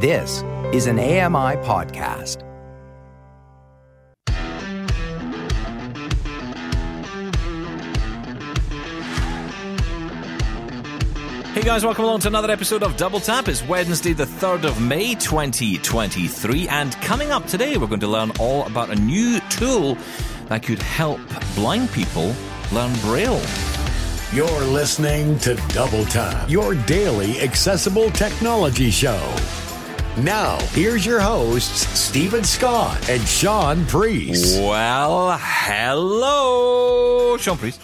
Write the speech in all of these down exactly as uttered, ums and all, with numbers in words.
This is an A M I podcast. Hey guys, welcome along to another episode of Double Tap. It's Wednesday the third of May twenty twenty-three, and coming up today we're going to learn all about a new tool that could help blind people learn Braille. You're listening to Double Tap, your daily accessible technology show. Now, here's your hosts, Stephen Scott and Sean Priest. Well, hello, Sean Priest.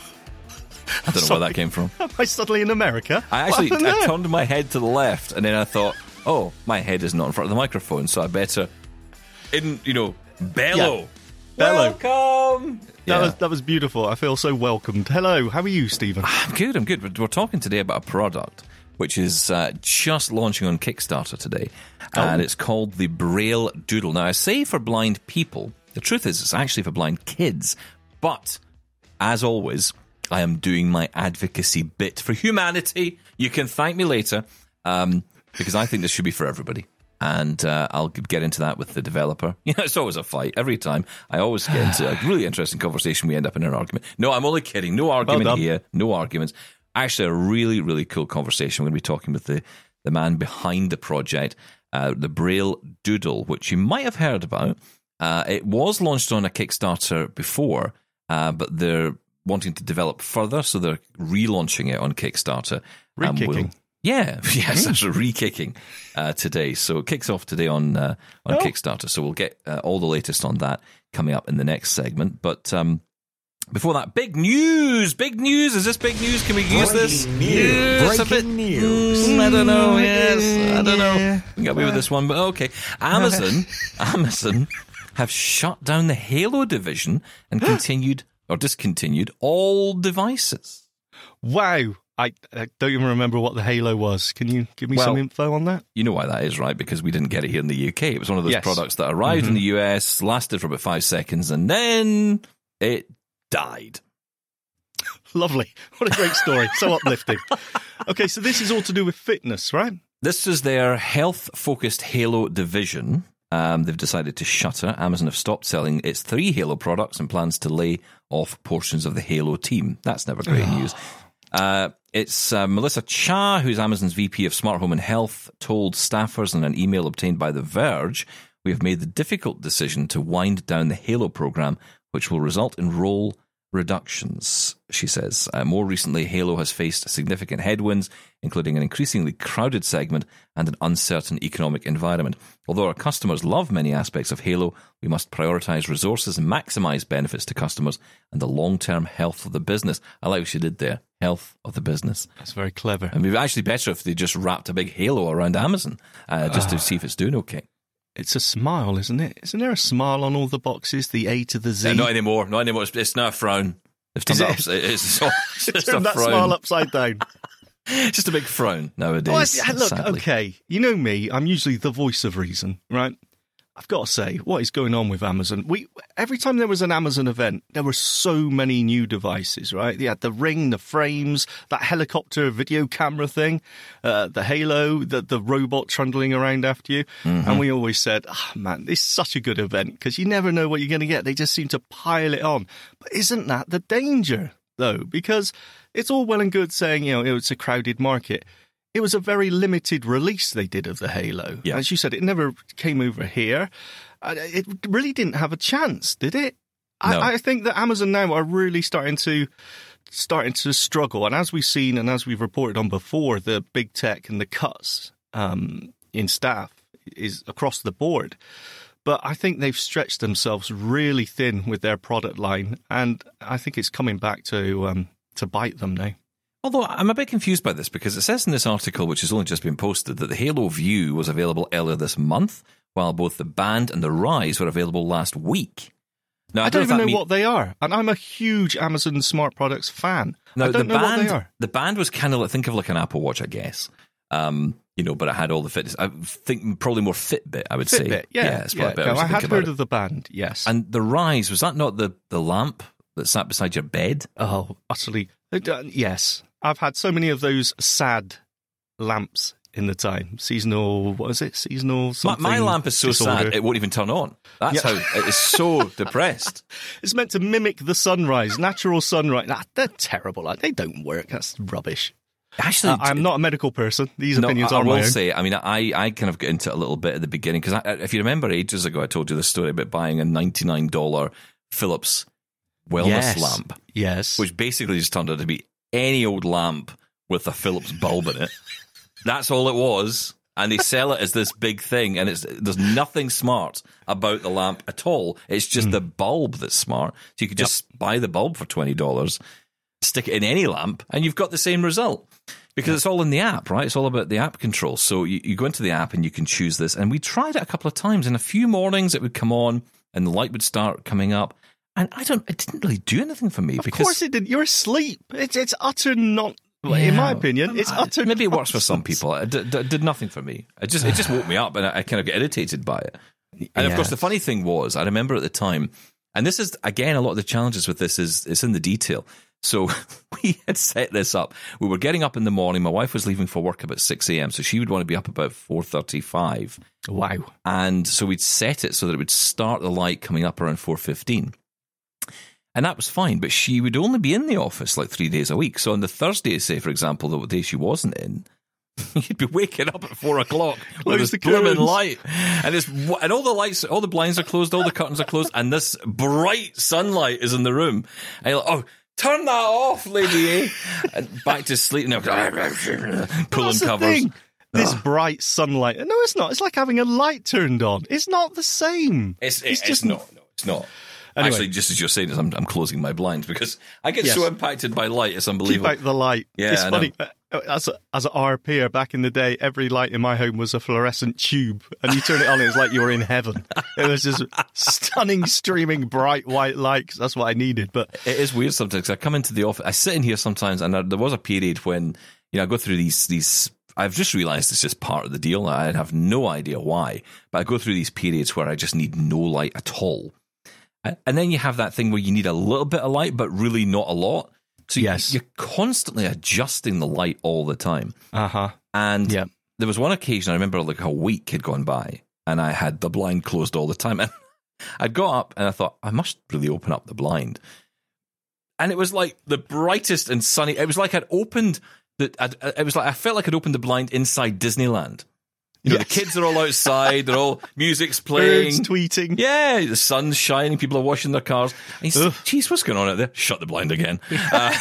I don't know Sorry. where that came from. Am I suddenly in America? I actually I turned my head to the left, and then I thought, oh, my head is not in front of the microphone, so I better, in you know, bellow. Yeah. Bellow. Welcome! Yeah. That was that was beautiful. I feel so welcomed. Hello, how are you, Stephen? I'm good, I'm good. We're, we're talking today about a product which is uh, just launching on Kickstarter today, oh. and it's called the Braille Doodle. Now, I say for blind people. The truth is, it's actually for blind kids, but, as always, I am doing my advocacy bit for humanity. You can thank me later, um, because I think this should be for everybody. And uh, I'll get into that with the developer. You know, it's always a fight. Every time I always get into a really interesting conversation, we end up in an argument. No, I'm only kidding. No argument well here. No arguments. Actually, a really, really cool conversation. We're going to be talking with the, the man behind the project, uh, the Braille Doodle, which you might have heard about. Uh, it was launched on a Kickstarter before, uh, but they're wanting to develop further, so they're relaunching it on Kickstarter. Re-kicking. And we'll, yeah, yes, that's a re-kicking uh, today. So it kicks off today on uh, on oh. Kickstarter, so we'll get uh, all the latest on that coming up in the next segment. But um, before that, big news! Big news! Is this big news? Can we use Breaking this? News. Breaking a bit, news! Mm, I don't know, yes, I don't know. We can get away with this one, but okay. Amazon, Amazon have shut down the Halo division and continued... or discontinued all devices. Wow. I, I don't even remember what the Halo was. Can you give me well, some info on that? You know why that is, right? Because we didn't get it here in the U K. It was one of those yes. products that arrived mm-hmm. in the U S, lasted for about five seconds, and then it died. Lovely. What a great story. So uplifting. Okay, so this is all to do with fitness, right? This is their health-focused Halo division. Um, they've decided to shutter. Amazon have stopped selling its three Halo products and plans to lay off portions of the Halo team. That's never great oh. news. Uh, it's uh, Melissa Cha, who's Amazon's V P of Smart Home and Health, told staffers in an email obtained by The Verge, "We have made the difficult decision to wind down the Halo program, which will result in role reductions," she says. Uh, more recently, Halo has faced significant headwinds, including an increasingly crowded segment and an uncertain economic environment. "Although our customers love many aspects of Halo, we must prioritize resources and maximize benefits to customers and the long-term health of the business." I like what she did there, health of the business. That's very clever. I mean, it'd be actually better if they just wrapped a big halo around Amazon uh, just uh. to see if it's doing okay. It's a smile, isn't it? Isn't there a smile on all the boxes, the A to the Z? No, not anymore. Not anymore. It's, it's now a frown. They've turned it? It, it's, it's, it's turned a that frown. Smile upside down. Just a big frown nowadays. Well, I, look, sadly. Okay, you know me. I'm usually the voice of reason, right? I've got to say, what is going on with Amazon? We every time there was an Amazon event, there were so many new devices, right? They had the Ring, the frames, that helicopter video camera thing, uh, the Halo, the, the robot trundling around after you. Mm-hmm. And we always said, oh, man, this is such a good event because you never know what you're going to get. They just seem to pile it on. But isn't that the danger, though? Because it's all well and good saying, you know, it's a crowded market. It was a very limited release they did of the Halo. Yeah. As you said, it never came over here. It really didn't have a chance, did it? No. I, I think that Amazon now are really starting to starting to struggle. And as we've seen and as we've reported on before, the big tech and the cuts um, in staff is across the board. But I think they've stretched themselves really thin with their product line. And I think it's coming back to um, to bite them now. Although I'm a bit confused by this because it says in this article, which has only just been posted, that the Halo View was available earlier this month, while both the Band and the Rise were available last week. Now, I, I don't, don't even know mean... what they are, and I'm a huge Amazon Smart Products fan. Now, I don't the know band, what they are. The Band was kind of like, think of like an Apple Watch, I guess. Um, you know, but it had all the fitness. I think probably more Fitbit, I would Fitbit, say. Fitbit, yeah. yeah, yeah. No, I had heard it. of the Band, yes. And the Rise, was that not the, the lamp that sat beside your bed? Oh, utterly. Yes. I've had so many of those sad lamps in the time. Seasonal, what is it? Seasonal something. My, my lamp is so disorder. sad, it won't even turn on. That's yeah. how, it is so depressed. It's meant to mimic the sunrise, natural sunrise. Nah, they're terrible. They don't work. That's rubbish. Actually, uh, I'm not a medical person. These no, opinions are I will my own. say, I mean, I, I kind of got into it a little bit at the beginning, because if you remember ages ago, I told you this story about buying a ninety-nine dollars Philips wellness yes. lamp. Yes. Which basically just turned out to be any old lamp with a Philips bulb in it. That's all it was. And they sell it as this big thing, and it's there's nothing smart about the lamp at all. It's just mm. the bulb that's smart. So you could yep. just buy the bulb for twenty dollars, stick it in any lamp, and you've got the same result. Because yeah. it's all in the app, right? It's all about the app control. So you, you go into the app and you can choose this. And we tried it a couple of times. And a few mornings it would come on and the light would start coming up. And I don't, it didn't really do anything for me. Of because, course it didn't. You're asleep. It's, it's utter non... Yeah. In my opinion, it's utter Maybe nonsense. It works for some people. It d- d- did nothing for me. It just it just woke me up and I kind of get irritated by it. And yes. of course, the funny thing was, I remember at the time, and this is, again, a lot of the challenges with this is it's in the detail. So we had set this up. We were getting up in the morning. My wife was leaving for work about six a.m. so she would want to be up about four thirty-five. Wow. And so we'd set it so that it would start the light coming up around four fifteen. And that was fine, but she would only be in the office like three days a week. So on the Thursday, say, for example, the day she wasn't in, you'd be waking up at four o'clock with this blooming light. And it's, and all the lights, all the blinds are closed, all the curtains are closed, and this bright sunlight is in the room. And you're like, oh, turn that off, lady A. And back to sleep. And pulling covers. This bright sunlight. No, it's not. It's like having a light turned on. It's not the same. It's, it, it's, it's just not. No, it's not. Anyway. Actually, just as you're saying this, I'm, I'm closing my blinds because I get yes. so impacted by light. It's unbelievable. Keep out the light. Yeah, it's I funny. Know. As a, as an R P er back in the day, every light in my home was a fluorescent tube. And you turn it on, it's like you were in heaven. It was just stunning, streaming, bright white light. That's what I needed. But it is weird sometimes. I come into the office. I sit in here sometimes, and I, there was a period when, you know, I go through these these... I've just realised it's just part of the deal. I have no idea why. But I go through these periods where I just need no light at all. And then you have that thing where you need a little bit of light, but really not a lot. So yes. you're constantly adjusting the light all the time. Uh-huh. And yep. there was one occasion, I remember like a week had gone by, and I had the blind closed all the time. And I'd got up, and I thought, I must really open up the blind. And it was like the brightest and sunny. It was like I'd opened, the, I'd, it was like I felt like I'd opened the blind inside Disneyland. You know, yes. the kids are all outside, they're all, music's playing. Birds tweeting. Yeah, the sun's shining, people are washing their cars. And he's like, geez, what's going on out there? Shut the blind again. Uh,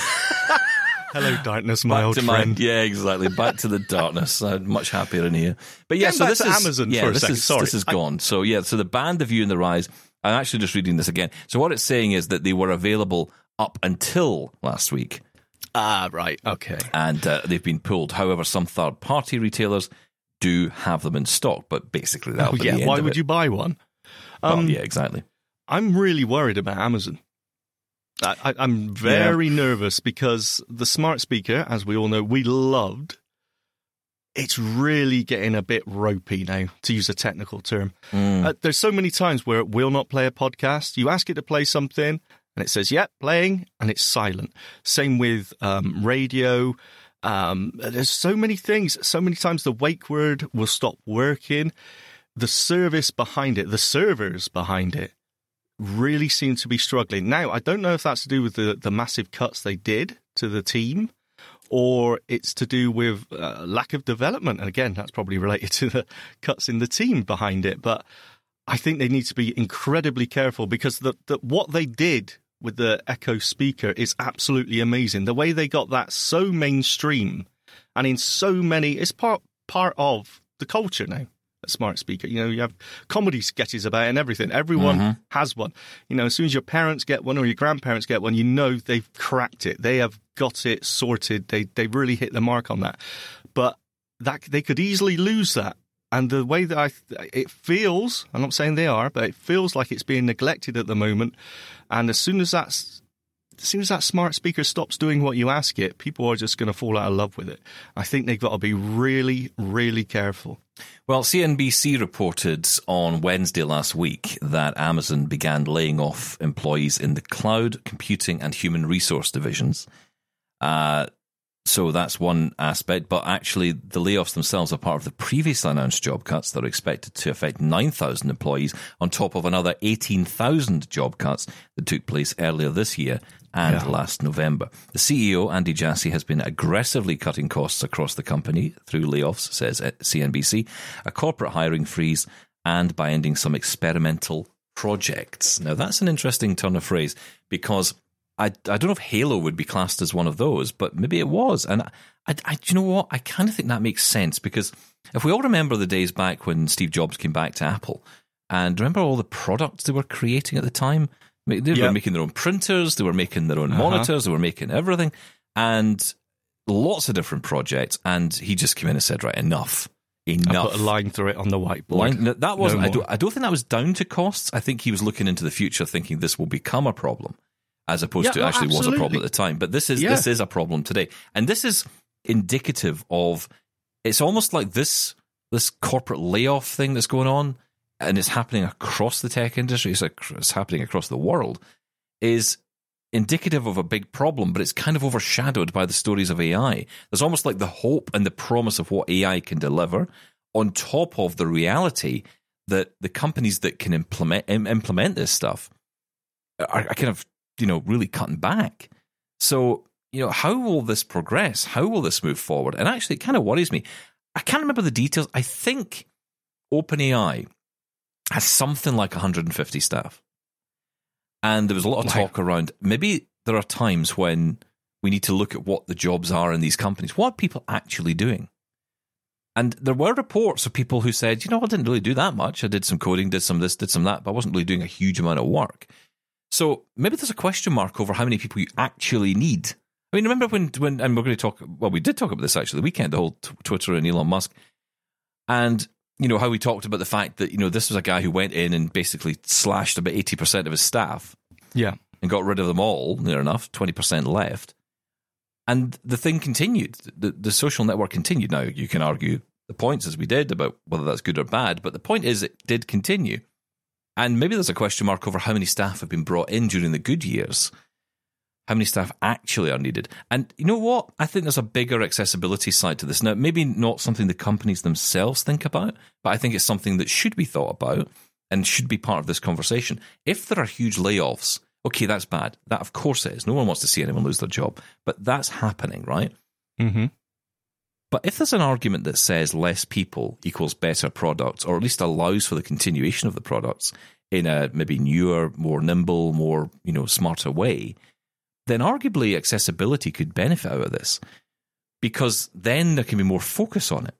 Hello, darkness, my old friend. My, yeah, exactly. Back to the darkness. I'm much happier in here. But yeah, Getting so this is... Amazon yeah, for a second. Is, Sorry. This is I, gone. So yeah, so the band, The View and the Rise, I'm actually just reading this again. So what it's saying is that they were available up until last week. Ah, right. Okay. And uh, they've been pulled. However, some third-party retailers... do have them in stock, but basically that'll oh, be yeah. the end Why of would it. You buy one? Um, well, yeah, exactly. I'm really worried about Amazon. I, I, I'm very yeah. nervous because the smart speaker, as we all know, we loved. It's really getting a bit ropey now, to use a technical term. Mm. Uh, there's so many times where it will not play a podcast. You ask it to play something, and it says, "Yep, yeah, playing," and it's silent. Same with um, radio. Um, there's so many things, so many times the wake word will stop working. The service behind it, the servers behind it really seem to be struggling. Now, I don't know if that's to do with the, the massive cuts they did to the team or it's to do with uh, lack of development. And again, that's probably related to the cuts in the team behind it. But I think they need to be incredibly careful because the, the, what they did with the Echo speaker is absolutely amazing. The way they got that so mainstream and in so many, it's part part of the culture now, a smart speaker. You know, you have comedy sketches about it and everything. Everyone mm-hmm. has one. You know, as soon as your parents get one or your grandparents get one, you know they've cracked it. They have got it sorted. They they really hit the mark on that. But that they could easily lose that. And the way that I, it feels, I'm not saying they are, but it feels like it's being neglected at the moment. And as soon as that, as soon as that smart speaker stops doing what you ask it, people are just going to fall out of love with it. I think they've got to be really, really careful. Well, C N B C reported on Wednesday last week that Amazon began laying off employees in the cloud, computing, and human resource divisions. Uh, So that's one aspect, but actually the layoffs themselves are part of the previously announced job cuts that are expected to affect nine thousand employees on top of another eighteen thousand job cuts that took place earlier this year and yeah. last November. The C E O, Andy Jassy, has been aggressively cutting costs across the company through layoffs, says C N B C, a corporate hiring freeze, and by ending some experimental projects. Now, that's an interesting turn of phrase because I, I don't know if Halo would be classed as one of those, but maybe it was. And I, I, you know what? I kind of think that makes sense because if we all remember the days back when Steve Jobs came back to Apple and remember all the products they were creating at the time? They were yep. making their own printers, they were making their own uh-huh. monitors, they were making everything and lots of different projects. And he just came in and said, right, enough. Enough. I put a line through it on the whiteboard. Line, no, that wasn't. No I, don't, I don't think that was down to costs. I think he was looking into the future thinking this will become a problem. As opposed yeah, to actually absolutely. was a problem at the time. But this is yeah. this is a problem today. And this is indicative of, it's almost like this this corporate layoff thing that's going on, and it's happening across the tech industry, it's, like, it's happening across the world, is indicative of a big problem, but it's kind of overshadowed by the stories of A I. There's almost like the hope and the promise of what A I can deliver on top of the reality that the companies that can implement im- implement this stuff are, are kind of, you know, really cutting back. So, you know, how will this progress? How will this move forward? And actually, it kind of worries me. I can't remember the details. I think OpenAI has something like one hundred fifty staff. And there was a lot of talk wow. around, maybe there are times when we need to look at what the jobs are in these companies. What are people actually doing? And there were reports of people who said, you know, I didn't really do that much. I did some coding, did some this, did some that, but I wasn't really doing a huge amount of work. So maybe there's a question mark over how many people you actually need. I mean, remember when, when and we're going to talk, well, we did talk about this actually the weekend, the whole t- Twitter and Elon Musk. And, you know, how we talked about the fact that, you know, this was a guy who went in and basically slashed about eighty percent of his staff. Yeah. And got rid of them all, near enough, twenty percent left. And the thing continued. The, the social network continued. Now, you can argue the points as we did about whether that's good or bad, but the point is it did continue. And maybe there's a question mark over how many staff have been brought in during the good years, how many staff actually are needed. And you know what? I think there's a bigger accessibility side to this. Now, maybe not something the companies themselves think about, but I think it's something that should be thought about and should be part of this conversation. If there are huge layoffs, okay, that's bad. That, of course, it is. No one wants to see anyone lose their job, but that's happening, right? Mm-hmm. But if there's an argument that says less people equals better products, or at least allows for the continuation of the products in a maybe newer, more nimble, more, you know, smarter way, then arguably accessibility could benefit out of this because then there can be more focus on it.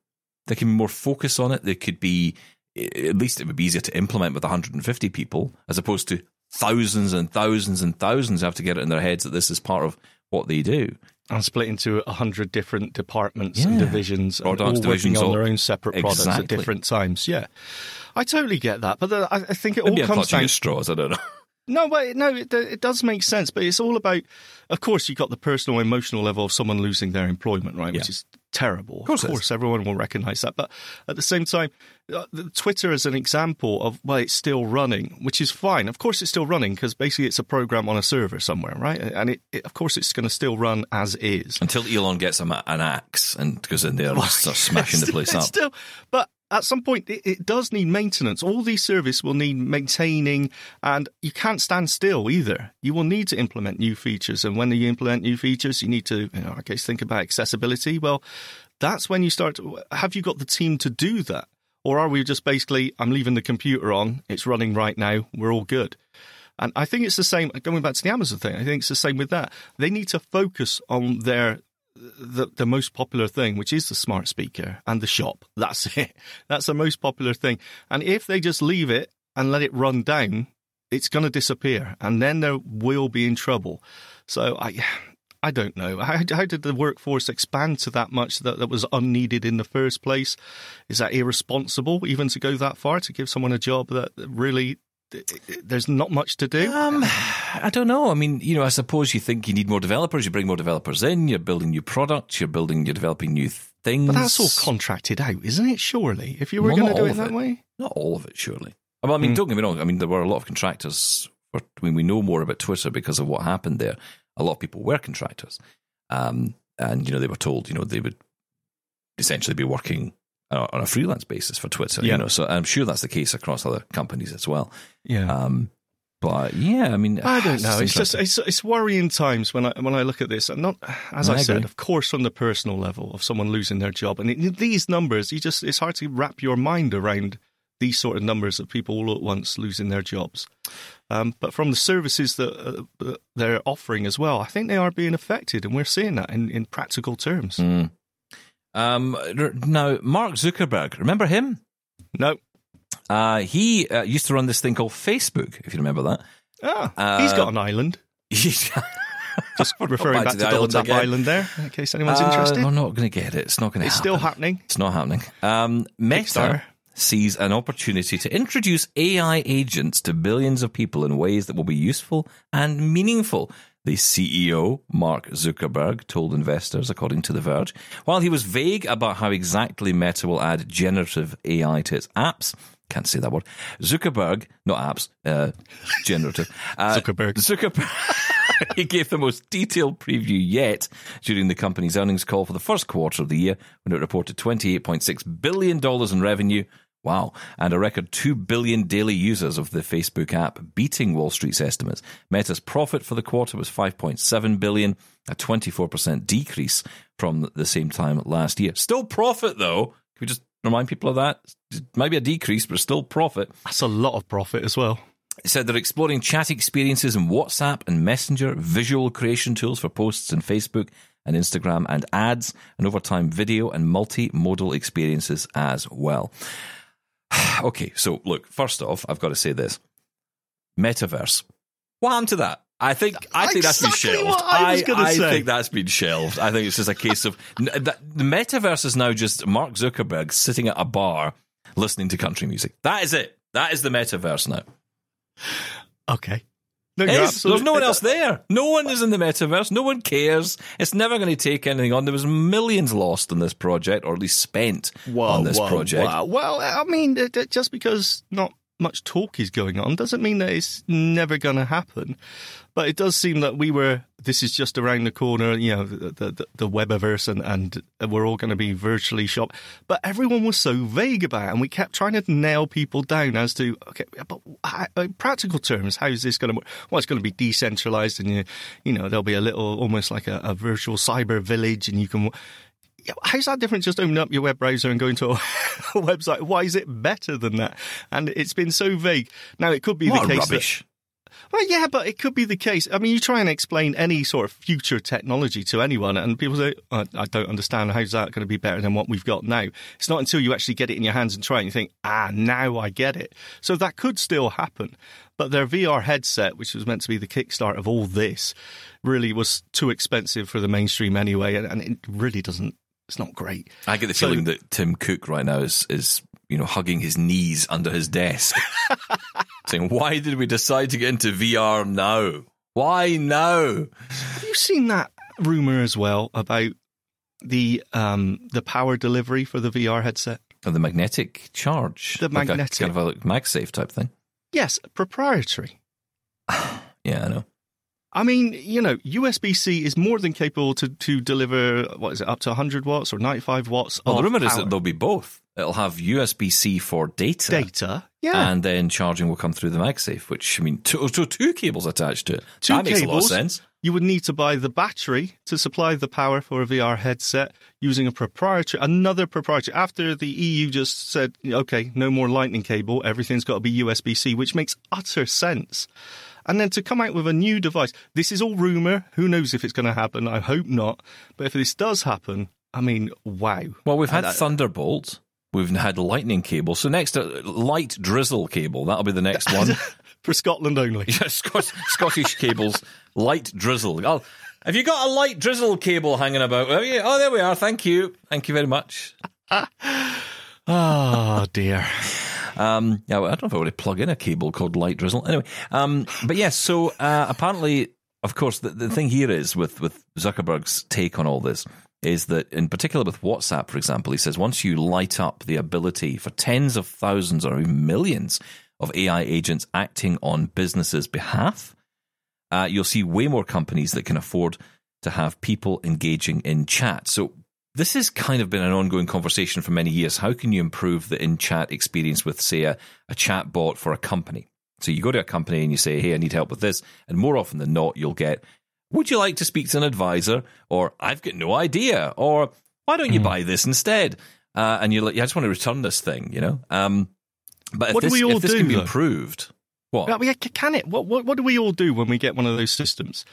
There can be more focus on it. There could be, at least it would be easier to implement with one hundred fifty people as opposed to thousands and thousands and thousands have to get it in their heads that this is part of what they do. And split into a hundred different departments yeah. and divisions, and all divisions, working on their own separate exactly. products at different times. Yeah, I totally get that, but the, I think it Maybe all I'm comes down straws. I don't know. No, but no, it, it does make sense. But it's all about, of course, you got the personal, emotional level of someone losing their employment, right? Yeah. Which is terrible. Of course, of course everyone will recognise that. But at the same time, Twitter is an example of, well, it's still running, which is fine. Of course, it's still running because basically it's a program on a server somewhere, right? And it, it, of course, it's going to still run as is until Elon gets a, an axe and goes in there and starts smashing the place up. Still, but. At some point, it, it does need maintenance. All these services will need maintaining, and you can't stand still either. You will need to implement new features, and when you implement new features, you need to, you know, I guess, think about accessibility. Well, that's when you start to, have you got the team to do that? Or are we just basically, I'm leaving the computer on, it's running right now, we're all good? And I think it's the same, going back to the Amazon thing, I think it's the same with that. They need to focus on their The, the most popular thing, which is the smart speaker and the shop. That's it. That's the most popular thing. And if they just leave it and let it run down, it's going to disappear. And then they will be in trouble. So I I don't know. How, how did the workforce expand to that much that, that was unneeded in the first place? Is that irresponsible even to go that far, to give someone a job that really... there's not much to do? Um, I don't know. I mean, you know, I suppose you think you need more developers, you bring more developers in, you're building new products, you're building, you're developing new things. But that's all contracted out, isn't it, surely? If you were well, going to do it that it. way? Not all of it, surely. Well, I mean, mm. don't get me wrong. I mean, there were a lot of contractors. Or, I mean, we know more about Twitter because of what happened there. A lot of people were contractors. Um, And, you know, they were told, you know, they would essentially be working on a freelance basis for Twitter, yeah. you know, so I'm sure that's the case across other companies as well. Yeah. Um, but yeah, I mean, I don't know. It's just, it's, it's worrying times when I, when I look at this, and not, as I, I said, of course, from the personal level of someone losing their job, and it, these numbers, you just, it's hard to wrap your mind around these sort of numbers of people all at once losing their jobs. Um, but from the services that uh, they're offering as well, I think they are being affected, and we're seeing that in, in practical terms. Mm. Um, now, Mark Zuckerberg, remember him? No. Uh, he uh, used to run this thing called Facebook, if you remember that. Ah, uh, he's got an island. Just referring back, back to, to the Double Tap Island there, in case anyone's uh, interested. We're not going to get it. It's not going to happen. It's still happening. It's not happening. Um, Meta sees an opportunity to introduce A I agents to billions of people in ways that will be useful and meaningful. The C E O, Mark Zuckerberg, told investors, according to The Verge. While he was vague about how exactly Meta will add generative A I to its apps, can't say that word, Zuckerberg, not apps, uh, generative. Uh, Zuckerberg. Zuckerberg. He gave the most detailed preview yet during the company's earnings call for the first quarter of the year, when it reported twenty-eight point six billion dollars in revenue. Wow. And a record two billion daily users of the Facebook app, beating Wall Street's estimates. Meta's profit for the quarter was five point seven billion dollars, a twenty-four percent decrease from the same time last year. Still profit, though. Can we just remind people of that? Maybe a decrease, but still profit. That's a lot of profit as well. It said they're exploring chat experiences in WhatsApp and Messenger, visual creation tools for posts in Facebook and Instagram, and ads, and over time video and multimodal experiences as well. Okay, so look, first off, I've got to say this. Metaverse. What happened to that? I think I think exactly that's been shelved. I, was I, I say. think that's been shelved. I think it's just a case of... that, the metaverse is now just Mark Zuckerberg sitting at a bar listening to country music. That is it. That is the metaverse now. Okay. No, is, there's no one else there. No one is in the metaverse. No one cares. It's never going to take anything on. There was millions lost on this project, or at least spent whoa, on this whoa, project. Whoa. Well, I mean, just because not much talk is going on doesn't mean that it's never going to happen. But it does seem that we were, this is just around the corner, you know, the the, the webiverse, and, and we're all going to be virtually shopped. But everyone was so vague about it, and we kept trying to nail people down as to, okay, but how, in practical terms, how is this going to work? Well, it's going to be decentralized, and, you, you know, there'll be a little, almost like a, a virtual cyber village, and you can... How's that different? Just opening up your web browser and going to a website. Why is it better than that? And it's been so vague. Now, it could be what the case rubbish. That, well, yeah, but it could be the case. I mean, you try and explain any sort of future technology to anyone, and people say, oh, I don't understand. How's that going to be better than what we've got now? It's not until you actually get it in your hands and try it, and you think, ah, now I get it. So that could still happen. But their V R headset, which was meant to be the kickstart of all this, really was too expensive for the mainstream anyway, and, and it really doesn't. It's not great. I get the so, feeling that Tim Cook right now is, is, you know, hugging his knees under his desk, saying, why did we decide to get into V R now? Why now? Have you seen that rumour as well about the um, the power delivery for the V R headset? Oh, the magnetic charge. The like magnetic. A, kind of a like, MagSafe type thing. Yes, proprietary. Yeah, I know. I mean, you know, U S B C is more than capable to, to deliver, what is it, up to one hundred watts or ninety-five watts of power. Well, the rumour is that there'll be both. It'll have U S B C for data. Data, yeah. And then charging will come through the MagSafe, which, I mean, two, two, two cables attached to it. Two that makes cables, a lot of sense. You would need to buy the battery to supply the power for a V R headset using a proprietary, another proprietary. After the E U just said, okay, no more lightning cable, everything's got to be U S B C, which makes utter sense. And then to come out with a new device, this is all rumour. Who knows if it's going to happen? I hope not. But if this does happen, I mean, wow. Well, we've had that, Thunderbolt. We've had lightning cable. So next, uh, light drizzle cable. That'll be the next one. For Scotland only. Yeah, Scot- Scottish cables, light drizzle. I'll, have you got a light drizzle cable hanging about? Oh, yeah. Oh, there we are. Thank you. Thank you very much. Oh, dear. Um, yeah, well, I don't know if I want to plug in a cable called Light Drizzle. Anyway, um, but yes, yeah, so uh, apparently, of course, the, the thing here is with, with Zuckerberg's take on all this is that, in particular with WhatsApp, for example, he says once you light up the ability for tens of thousands or even millions of A I agents acting on businesses' behalf, uh, you'll see way more companies that can afford to have people engaging in chat. So this has kind of been an ongoing conversation for many years. How can you improve the in-chat experience with, say, a, a chat bot for a company? So you go to a company and you say, hey, I need help with this. And more often than not, you'll get, would you like to speak to an advisor? Or I've got no idea. Or why don't you mm. buy this instead? Uh, and you're like, yeah, I just want to return this thing, you know? Um, but if what this, do we all if this do, can be though? improved... What? Can it? What, what What do we all do when we get one of those systems?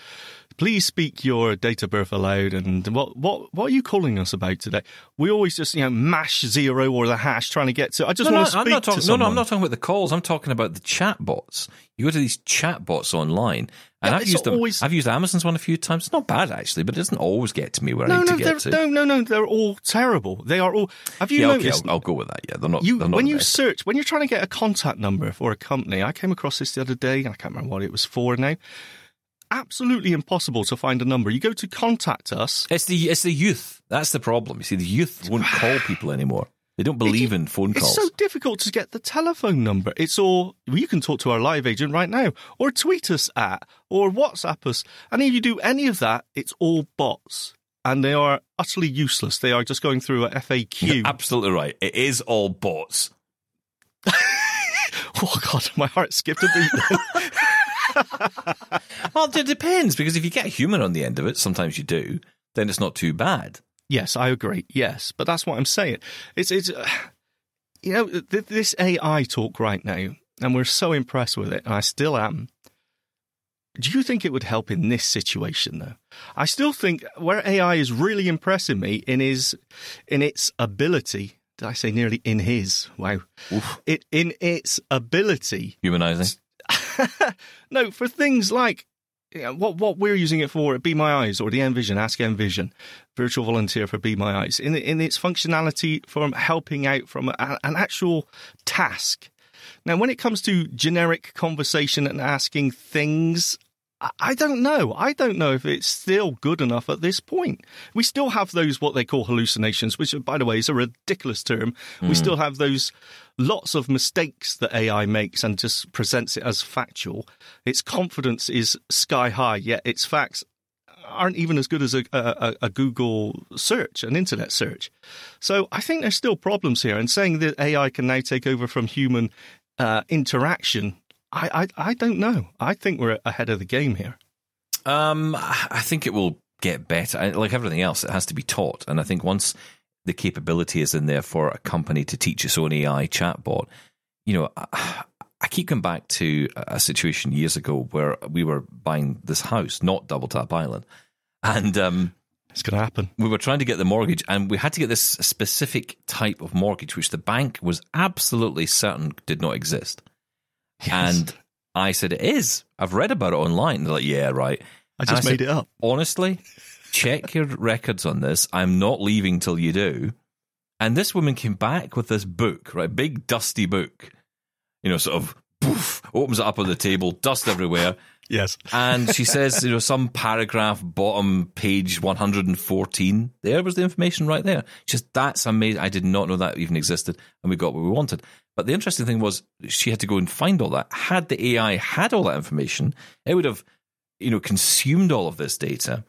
Please speak your date of birth aloud. And what What, what are you calling us about today? We always just you know mash zero or the hash trying to get to. I just no, want no, to speak I'm not talking, to someone. No, no, I'm not talking about the calls. I'm talking about the chat bots. You go to these chat bots online, and yeah, I've used them. Always... I've used Amazon's one a few times. It's not bad actually, but it doesn't always get to me where no, I need no, to get to. No, no, no, they're all terrible. They are all. Have you yeah, noticed? Okay, I'll, I'll go with that. Yeah, they're not. You, they're not when you search, when you're trying to get a contact number for a company, I came across this the other day, and I can't remember what it was for now. Absolutely impossible to find a number. You go to contact us. It's the it's the youth. That's the problem. You see, the youth won't call people anymore. They don't believe it, in phone calls. It's so difficult to get the telephone number. It's all, well, you can talk to our live agent right now, or tweet us at, or WhatsApp us. And if you do any of that, it's all bots. And they are utterly useless. They are just going through a F A Q. You're absolutely right. It is all bots. Oh, God, my heart skipped a beat then. Well, it depends, because if you get a human on the end of it, sometimes you do, then it's not too bad. Yes, I agree. Yes, but that's what I'm saying. It's, it's uh, you know, th- this A I talk right now, and we're so impressed with it, and I still am. Do you think it would help in this situation, though? I still think where A I is really impressing me in is in its ability... Did I say nearly in his? Wow. Oof. It in its ability. Humanizing. No, for things like you know, what what we're using it for at Be My Eyes or the Envision, Ask Envision, virtual volunteer for Be My Eyes, in, in its functionality from helping out from a, an actual task. Now, when it comes to generic conversation and asking things, I don't know. I don't know if it's still good enough at this point. We still have those, what they call hallucinations, which, by the way, is a ridiculous term. Mm. We still have those lots of mistakes that A I makes and just presents it as factual. Its confidence is sky high, yet its facts aren't even as good as a, a, a Google search, an internet search. So I think there's still problems here. And saying that A I can now take over from human uh, interaction... I, I I don't know. I think we're ahead of the game here. Um, I think it will get better. Like everything else, it has to be taught. And I think once the capability is in there for a company to teach its own A I chatbot, you know, I, I keep coming back to a situation years ago where we were buying this house, not Double Tap Island. And um, it's going to happen. We were trying to get the mortgage, and we had to get this specific type of mortgage, which the bank was absolutely certain did not exist. Yes. And I said, it is. I've read about it online. And they're like, yeah, right. I just I made said, it up. Honestly, check your records on this. I'm not leaving till you do. And this woman came back with this book, right? Big, dusty book. You know, sort of, poof, opens it up on the table, dust everywhere. Yes. And she says, you know, some paragraph, bottom page one hundred fourteen. There was the information right there. She says, that's amazing. I did not know that even existed. And we got what we wanted. But the interesting thing was she had to go and find all that. Had the A I had all that information, it would have, you know, consumed all of this data.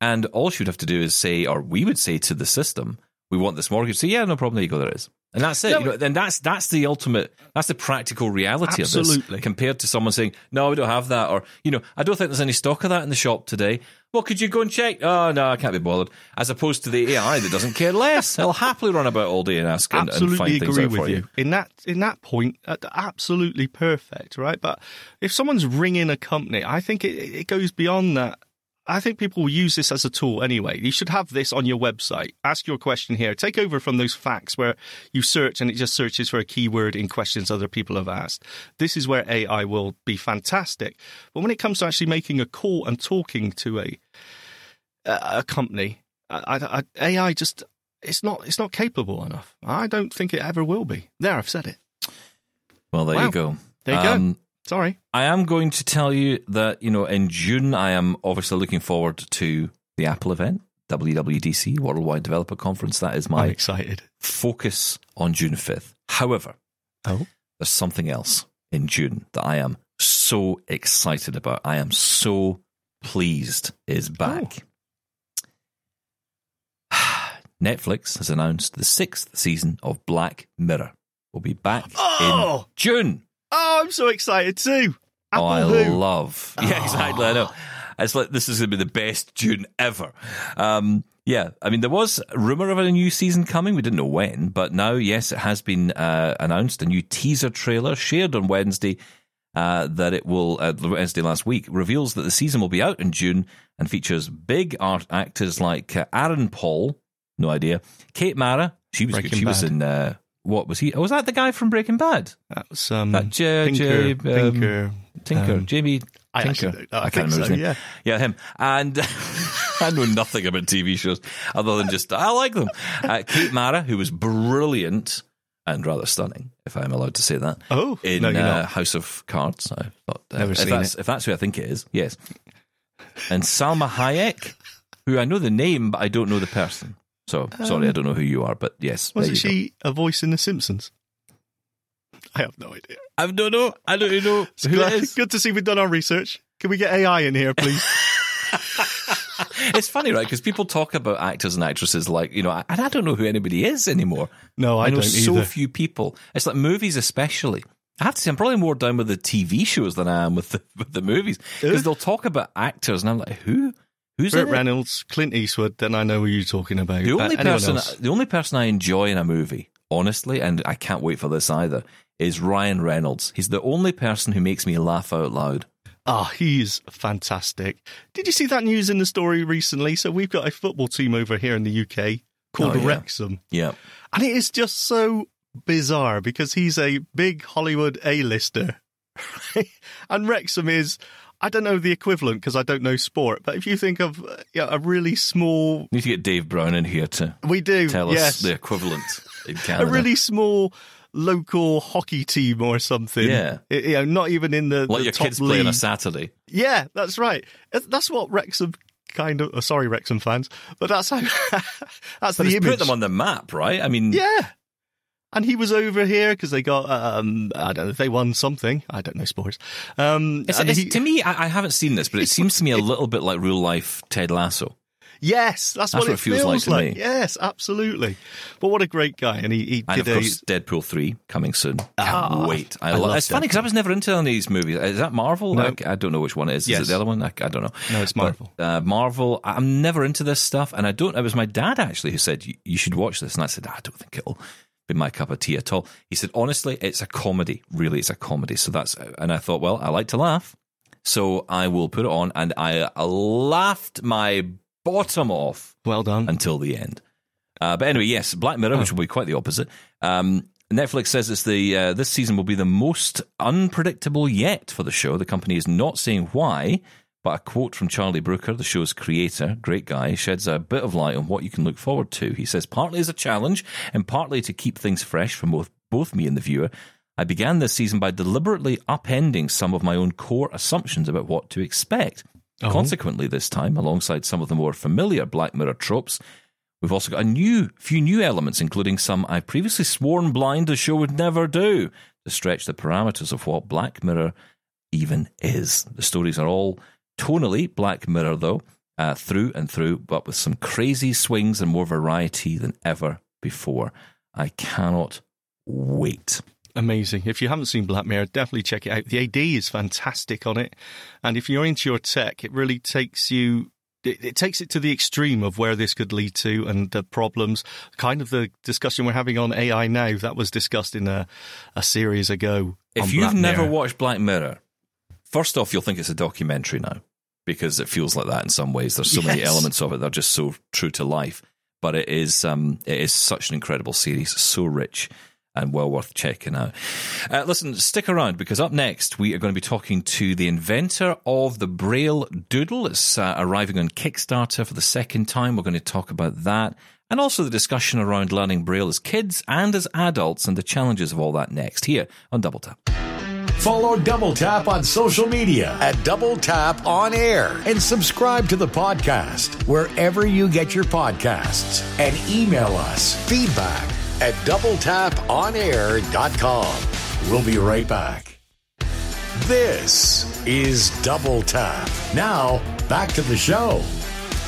And all she would have to do is say, or we would say to the system, we want this mortgage. So yeah, no problem. There you go. There is. And that's it. No, you know, and that's that's the ultimate, that's the practical reality absolutely. Of this compared to someone saying, no, we don't have that. Or, you know, I don't think there's any stock of that in the shop today. Well, could you go and check? Oh, no, I can't be bothered. As opposed to the A I that doesn't care less. They'll happily run about all day and ask and, and find things out for you. Absolutely agree with you. In that, in that point, absolutely perfect, right? But if someone's ringing a company, I think it, it goes beyond that. I think people will use this as a tool anyway. You should have this on your website. Ask your question here. Take over from those facts where you search and it just searches for a keyword in questions other people have asked. This is where A I will be fantastic. But when it comes to actually making a call and talking to a a company, I, I, A I just it's not it's not capable enough. I don't think it ever will be. There, I've said it. Well, there wow. you go. There you um, go. Sorry. I am going to tell you that, you know, in June, I am obviously looking forward to the Apple event, W W D C, Worldwide Developer Conference. That is my I'm excited. focus on June fifth. However, oh. there's something else in June that I am so excited about. I am so pleased is back. Oh. Netflix has announced the sixth season of Black Mirror will be back oh! in June. Oh, I'm so excited too. Apple oh, I who? love. Oh. Yeah, exactly. I know. It's like this is going to be the best June ever. Um, yeah, I mean, there was a rumour of a new season coming. We didn't know when, but now, yes, it has been uh, announced. A new teaser trailer shared on Wednesday uh, that it will, uh, Wednesday last week, reveals that the season will be out in June and features big art actors like uh, Aaron Paul, no idea, Kate Mara, she was, she was in... Uh, What was he? Oh, was that the guy from Breaking Bad? That was um, that J- Tinker, J- um, Tinker, Tinker, um, Jamie Tinker. I, actually, I, I can't remember so, his name. Yeah, yeah, him. And I know nothing about T V shows other than just I like them. Uh, Kate Mara, who was brilliant and rather stunning, if I'm allowed to say that. Oh, in no, you're not. Uh, House of Cards. I thought, uh, Never if seen that's, it. If that's who I think it is, yes. And Salma Hayek, who I know the name, but I don't know the person. So, sorry, um, I don't know who you are, but yes. Wasn't she go. a voice in The Simpsons? I have no idea. I don't know. I don't even know who that is. Good to see we've done our research. Can we get A I in here, please? It's funny, right? Because people talk about actors and actresses like, you know, and I, I don't know who anybody is anymore. No, I, I know don't so either. few people. It's like movies especially. I have to say, I'm probably more down with the T V shows than I am with the, with the movies. Because they'll talk about actors, and I'm like, who? Who's Burt Reynolds, Clint Eastwood, then I know who you're talking about. The only, person, the only person I enjoy in a movie, honestly, and I can't wait for this either, is Ryan Reynolds. He's the only person who makes me laugh out loud. Ah, oh, he's fantastic. Did you see that news in the story recently? So we've got a football team over here in the U K called oh, yeah. Wrexham. Yeah. And it is just so bizarre because he's a big Hollywood A-lister. And Wrexham is... I don't know the equivalent because I don't know sport, but if you think of uh, yeah, a really small... We need to get Dave Brown in here to we do, tell yes. us the equivalent in Canada. A really small local hockey team or something. Yeah. It, you know, not even in the, like the your top kids league. Play on a Saturday. Yeah, that's right. That's what Wrexham kind of... Oh, sorry, Wrexham fans, but that's how, that's but the image. Put them on the map, right? I mean... Yeah. And he was over here because they got, um, I don't know, they won something. I don't know sports. Um, it's, it's, he, to me, I, I haven't seen this, but it seems to me a little bit like real-life Ted Lasso. Yes, that's, that's what, what it feels, feels like to like. me. Yes, absolutely. But what a great guy. And he, he and did of course, a... Deadpool three coming soon. Can't ah, wait. I, I love It's Deadpool. Funny because I was never into any of these movies. Is that Marvel? No. I, I don't know which one it is. Yes. Is it the other one? I, I don't know. No, it's Marvel. But, uh, Marvel. I'm never into this stuff. And I don't, it was my dad actually who said, you, you should watch this. And I said, I don't think it'll be my cup of tea at all. He said, honestly, it's a comedy. Really, it's a comedy. So that's, and I thought, well, I like to laugh, so I will put it on, and I laughed my bottom off. Well done. Until the end. Uh, but anyway, yes, Black Mirror, oh. which will be quite the opposite. Um, Netflix says it's the uh, this season will be the most unpredictable yet for the show. The company is not saying why, but a quote from Charlie Brooker, the show's creator, great guy, sheds a bit of light on what you can look forward to. He says, partly as a challenge and partly to keep things fresh for both, both me and the viewer, I began this season by deliberately upending some of my own core assumptions about what to expect. Oh. Consequently, this time, alongside some of the more familiar Black Mirror tropes, we've also got a new few new elements, including some I previously sworn blind the show would never do, to stretch the parameters of what Black Mirror even is. The stories are all... tonally Black Mirror, though, uh, through and through, but with some crazy swings and more variety than ever before. I cannot wait. Amazing. If you haven't seen Black Mirror, definitely check it out. The A D is fantastic on it. And if you're into your tech, it really takes you... It, it takes it to the extreme of where this could lead to and the problems. Kind of the discussion we're having on A I now, that was discussed in a, a series ago. If you've never watched Black Mirror... First off, you'll think it's a documentary now because it feels like that in some ways. There's so yes. many elements of it that are just so true to life. But it is um, it is such an incredible series, so rich and well worth checking out. Uh, listen, stick around because up next we are going to be talking to the inventor of the Braille Doodle. It's uh, arriving on Kickstarter for the second time. We're going to talk about that and also the discussion around learning Braille as kids and as adults and the challenges of all that next here on Double Tap. Follow Double Tap on social media at Double Tap On Air and subscribe to the podcast wherever you get your podcasts and email us feedback at double tap on air dot com. We'll be right back. This is Double Tap. Now, back to the show.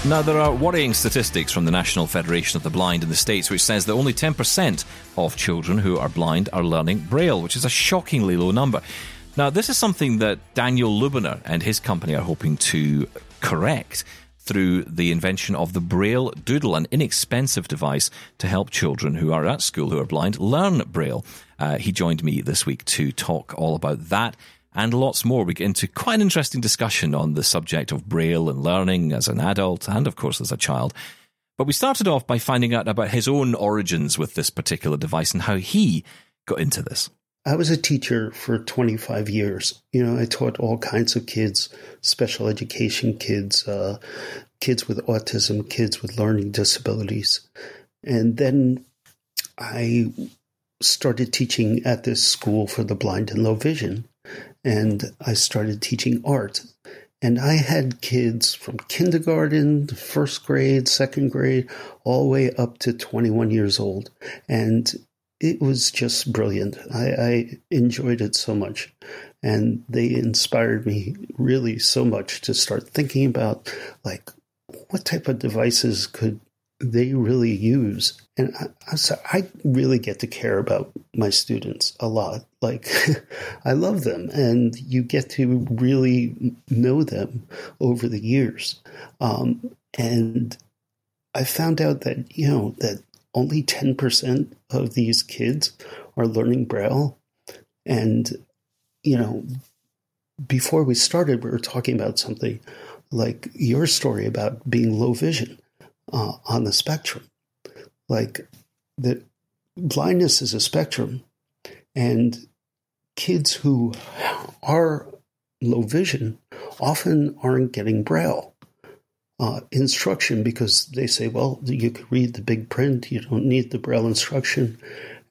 Now, there are worrying statistics from the National Federation of the Blind in the States which says that only ten percent of children who are blind are learning Braille, which is a shockingly low number. Now, this is something that Daniel Lubiner and his company are hoping to correct through the invention of the Braille Doodle, an inexpensive device to help children who are at school who are blind learn Braille. Uh, he joined me this week to talk all about that and lots more. We get into quite an interesting discussion on the subject of Braille and learning as an adult and, of course, as a child. But we started off by finding out about his own origins with this particular device and how he got into this. I was a teacher for twenty-five years. You know, I taught all kinds of kids, special education kids, uh, kids with autism, kids with learning disabilities. And then I started teaching at this school for the blind and low vision. And I started teaching art. And I had kids from kindergarten, first grade, second grade, all the way up to twenty-one years old. And it was just brilliant. I, I enjoyed it so much. And they inspired me really so much to start thinking about, like, what type of devices could they really use? And I, I, so I really get to care about my students a lot. Like, I love them, and you get to really know them over the years. Um, and I found out that, you know, that only ten percent of these kids are learning Braille. And, you know, before we started, we were talking about something like your story about being low vision. Uh, on the spectrum, like the blindness is a spectrum, and kids who are low vision often aren't getting Braille uh, instruction because they say, well, you could read the big print, you don't need the Braille instruction,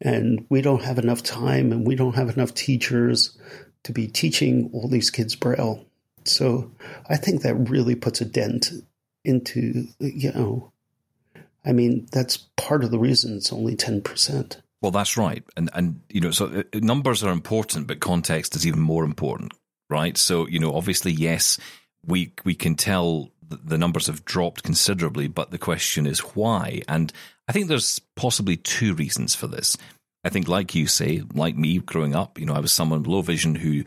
and we don't have enough time and we don't have enough teachers to be teaching all these kids Braille. So I think that really puts a dent into, you know, I mean, that's part of the reason it's only ten percent. Well, that's right. And, and you know, so numbers are important, but context is even more important, right? So, you know, obviously, yes, we we can tell the numbers have dropped considerably, but the question is why? And I think there's possibly two reasons for this. I think, like you say, like me growing up, you know, I was someone low vision who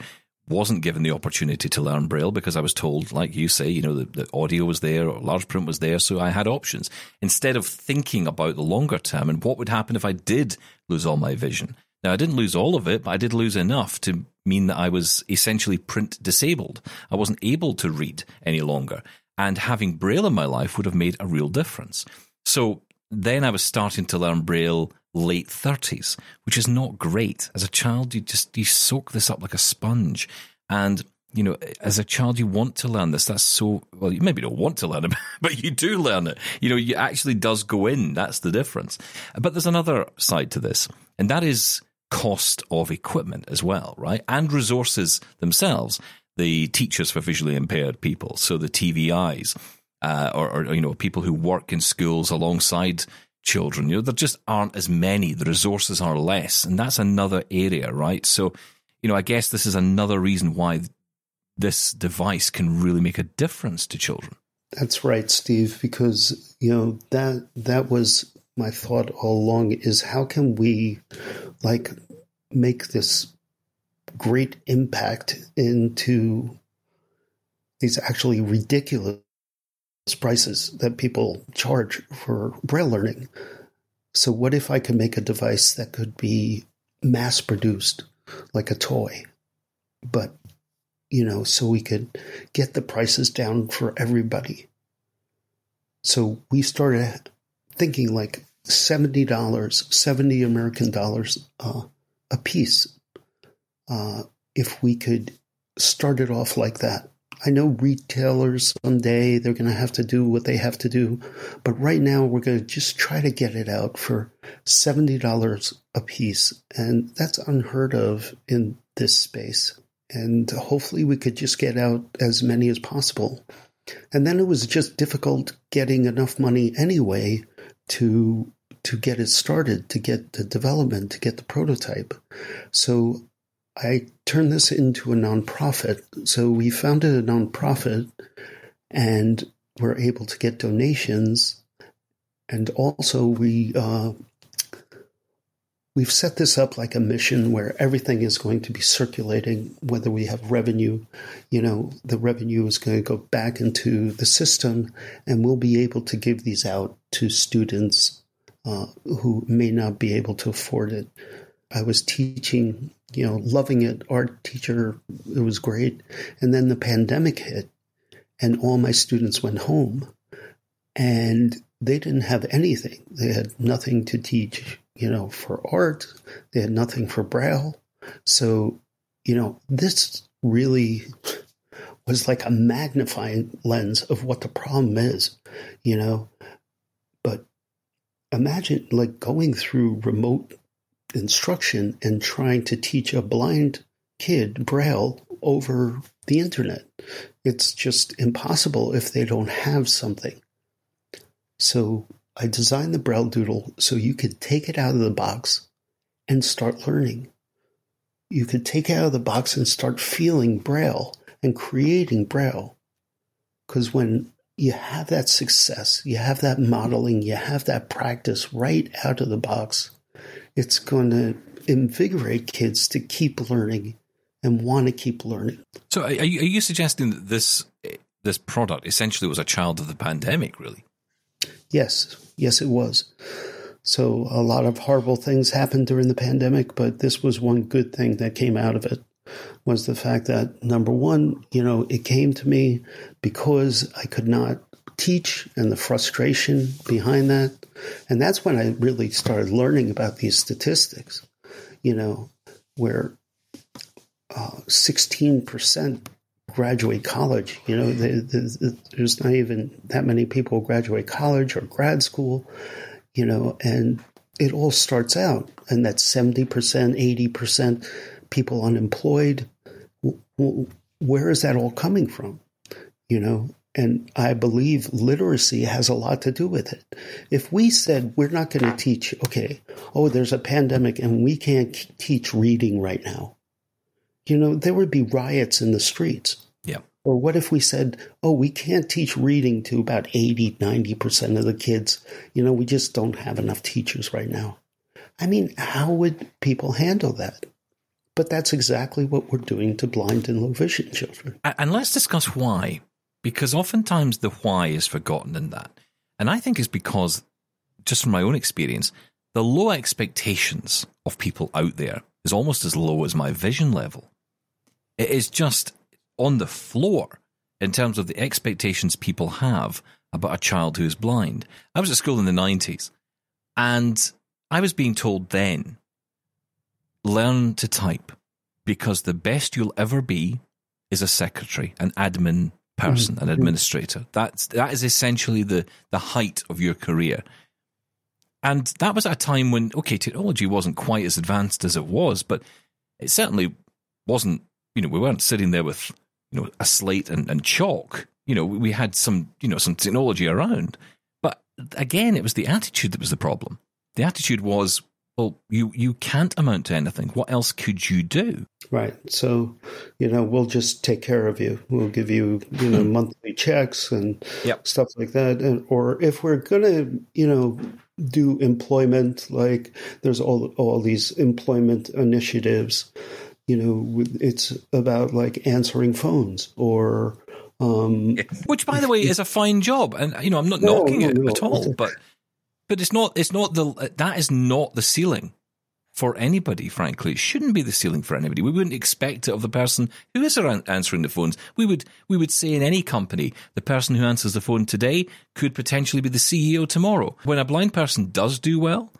wasn't given the opportunity to learn Braille because I was told, like you say, you know, the, the audio was there or large print was there, so I had options. Instead of thinking about the longer term and what would happen if I did lose all my vision. Now, I didn't lose all of it, but I did lose enough to mean that I was essentially print disabled. I wasn't able to read any longer. And having Braille in my life would have made a real difference. So then I was starting to learn Braille late thirties, which is not great. As a child, you just you soak this up like a sponge. And, you know, as a child, you want to learn this. That's so, well, you maybe don't want to learn it, but you do learn it. You know, it actually does go in. That's the difference. But there's another side to this, and that is cost of equipment as well, right? And resources themselves, the teachers for visually impaired people, so the T V Is, uh, or, or, you know, people who work in schools alongside children, you know, there just aren't as many, the resources are less, and that's another area, right? So, you know, I guess this is another reason why this device can really make a difference to children. That's right, Steve, because, you know, that that was my thought all along, is how can we, like, make this great impact into these actually ridiculous prices that people charge for Braille learning. So what if I could make a device that could be mass produced like a toy, but, you know, so we could get the prices down for everybody. So we started thinking like seventy dollars, seventy American dollars uh, a piece. Uh, if we could start it off like that. I know retailers someday they're going to have to do what they have to do, but right now we're going to just try to get it out for seventy dollars a piece, and that's unheard of in this space. And hopefully we could just get out as many as possible. And then it was just difficult getting enough money anyway to to get it started, to get the development, to get the prototype. So I turned this into a nonprofit. So we founded a nonprofit, and were able to get donations. And also we, uh, we've set this up like a mission where everything is going to be circulating, whether we have revenue, you know, the revenue is going to go back into the system, and we'll be able to give these out to students uh, who may not be able to afford it. I was teaching, you know, loving it, art teacher, it was great. And then the pandemic hit and all my students went home and they didn't have anything. They had nothing to teach, you know, for art. They had nothing for Braille. So, you know, this really was like a magnifying lens of what the problem is, you know. But imagine like going through remote instruction and trying to teach a blind kid Braille over the internet. It's just impossible if they don't have something. So I designed the Braille Doodle so you could take it out of the box and start learning. You could take it out of the box and start feeling Braille and creating Braille. Because when you have that success, you have that modeling, you have that practice right out of the box, it's going to invigorate kids to keep learning and want to keep learning. So are you, are you suggesting that this this product essentially was a child of the pandemic, really? Yes. Yes, it was. So a lot of horrible things happened during the pandemic, but this was one good thing that came out of it was the fact that, number one, you know, it came to me because I could not teach and the frustration behind that. And that's when I really started learning about these statistics, you know, where uh, sixteen percent graduate college, you know, they, they, there's not even that many people graduate college or grad school, you know, and it all starts out. And that's seventy percent, eighty percent people unemployed. Where is that all coming from, you know? And I believe literacy has a lot to do with it. If we said we're not going to teach, okay, oh, there's a pandemic and we can't teach reading right now, you know, there would be riots in the streets. Yeah. Or what if we said, oh, we can't teach reading to about eighty, ninety percent of the kids. You know, we just don't have enough teachers right now. I mean, how would people handle that? But that's exactly what we're doing to blind and low vision children. And let's discuss why. Because oftentimes the why is forgotten in that. And I think it's because, just from my own experience, the low expectations of people out there is almost as low as my vision level. It is just on the floor in terms of the expectations people have about a child who is blind. I was at school in the nineties, and I was being told then, learn to type, because the best you'll ever be is a secretary, an admin person, an administrator. That's, that is essentially the, the height of your career. And that was at a time when, okay, technology wasn't quite as advanced as it was, but it certainly wasn't, you know, we weren't sitting there with, you know, a slate and, and chalk. You know, we had some, you know, some technology around. But again, it was the attitude that was the problem. The attitude was, well, you, you can't amount to anything. What else could you do? Right. So, you know, we'll just take care of you. We'll give you, you know, monthly checks and yep. stuff like that. And, or if we're going to, you know, do employment, like there's all all these employment initiatives, you know, it's about like answering phones or... Um, Which, by the way, is a fine job. And, you know, I'm not no, knocking no, it no. at all, but... But it's not, it's not the, that is not the ceiling for anybody, frankly. It shouldn't be the ceiling for anybody. We wouldn't expect it of the person who is around answering the phones. We would, we would say in any company, the person who answers the phone today could potentially be the C E O tomorrow. When a blind person does do well,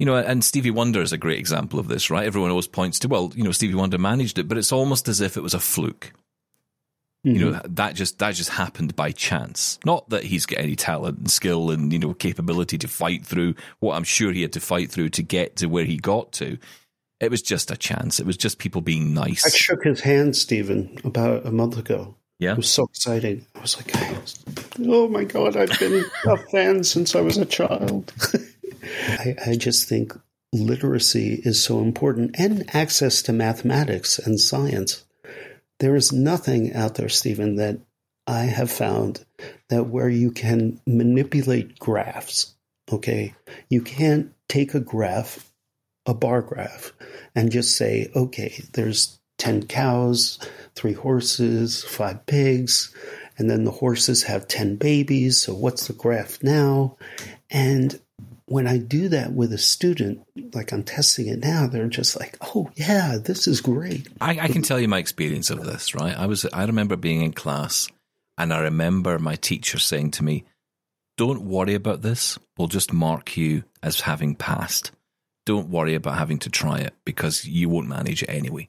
you know, and Stevie Wonder is a great example of this, right? Everyone always points to, well, you know, Stevie Wonder managed it, but it's almost as if it was a fluke. You know, that just that just happened by chance. Not that he's got any talent and skill and, you know, capability to fight through what I'm sure he had to fight through to get to where he got to. It was just a chance. It was just people being nice. I shook his hand, Stephen, about a month ago. Yeah. It was so exciting. I was like, oh my God, I've been a fan since I was a child. I, I just think literacy is so important, and access to mathematics and science. There is nothing out there, Stephen, that I have found that where you can manipulate graphs, okay, you can't take a graph, a bar graph, and just say, okay, there's ten cows, three horses, five pigs, and then the horses have ten babies, so what's the graph now? And when I do that with a student, like I'm testing it now, they're just like, oh, yeah, this is great. I, I can tell you my experience of this, right? I was, I remember being in class, and I remember my teacher saying to me, don't worry about this. We'll just mark you as having passed. Don't worry about having to try it because you won't manage it anyway.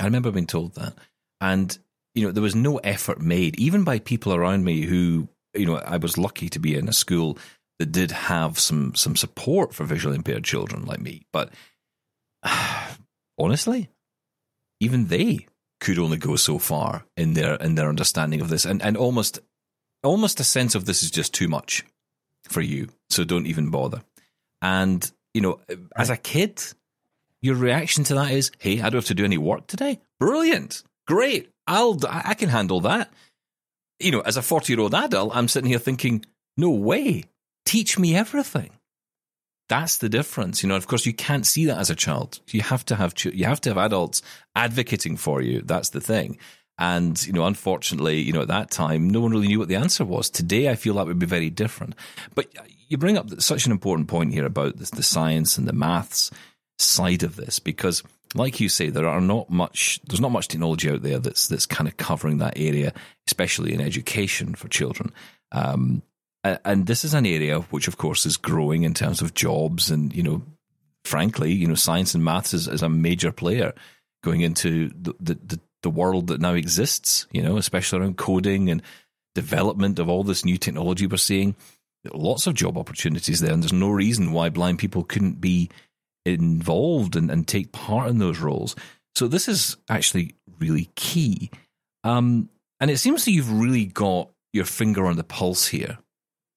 I remember being told that. And, you know, there was no effort made, even by people around me who, you know, I was lucky to be in a school that did have some some support for visually impaired children like me. But honestly, even they could only go so far in their in their understanding of this, and, and almost almost a sense of this is just too much for you, so don't even bother. And, you know, as a kid, your reaction to that is, hey, I don't have to do any work today. Brilliant. Great. I'll I can handle that. You know, as a forty-year-old adult, I'm sitting here thinking, no way. Teach me everything. That's the difference, you know. Of course, you can't see that as a child. You have to have you have to have adults advocating for you. That's the thing. And, you know, unfortunately, you know, at that time, no one really knew what the answer was. Today, I feel that would be very different. But you bring up such an important point here about the, the science and the maths side of this, because, like you say, there are not much. There's not much technology out there that's that's kind of covering that area, especially in education for children. Um, And this is an area which, of course, is growing in terms of jobs. And, you know, frankly, you know, science and maths is, is a major player going into the, the the world that now exists, you know, especially around coding and development of all this new technology we're seeing. Lots of job opportunities there. And there's no reason why blind people couldn't be involved and, and take part in those roles. So this is actually really key. Um, and it seems that you've really got your finger on the pulse here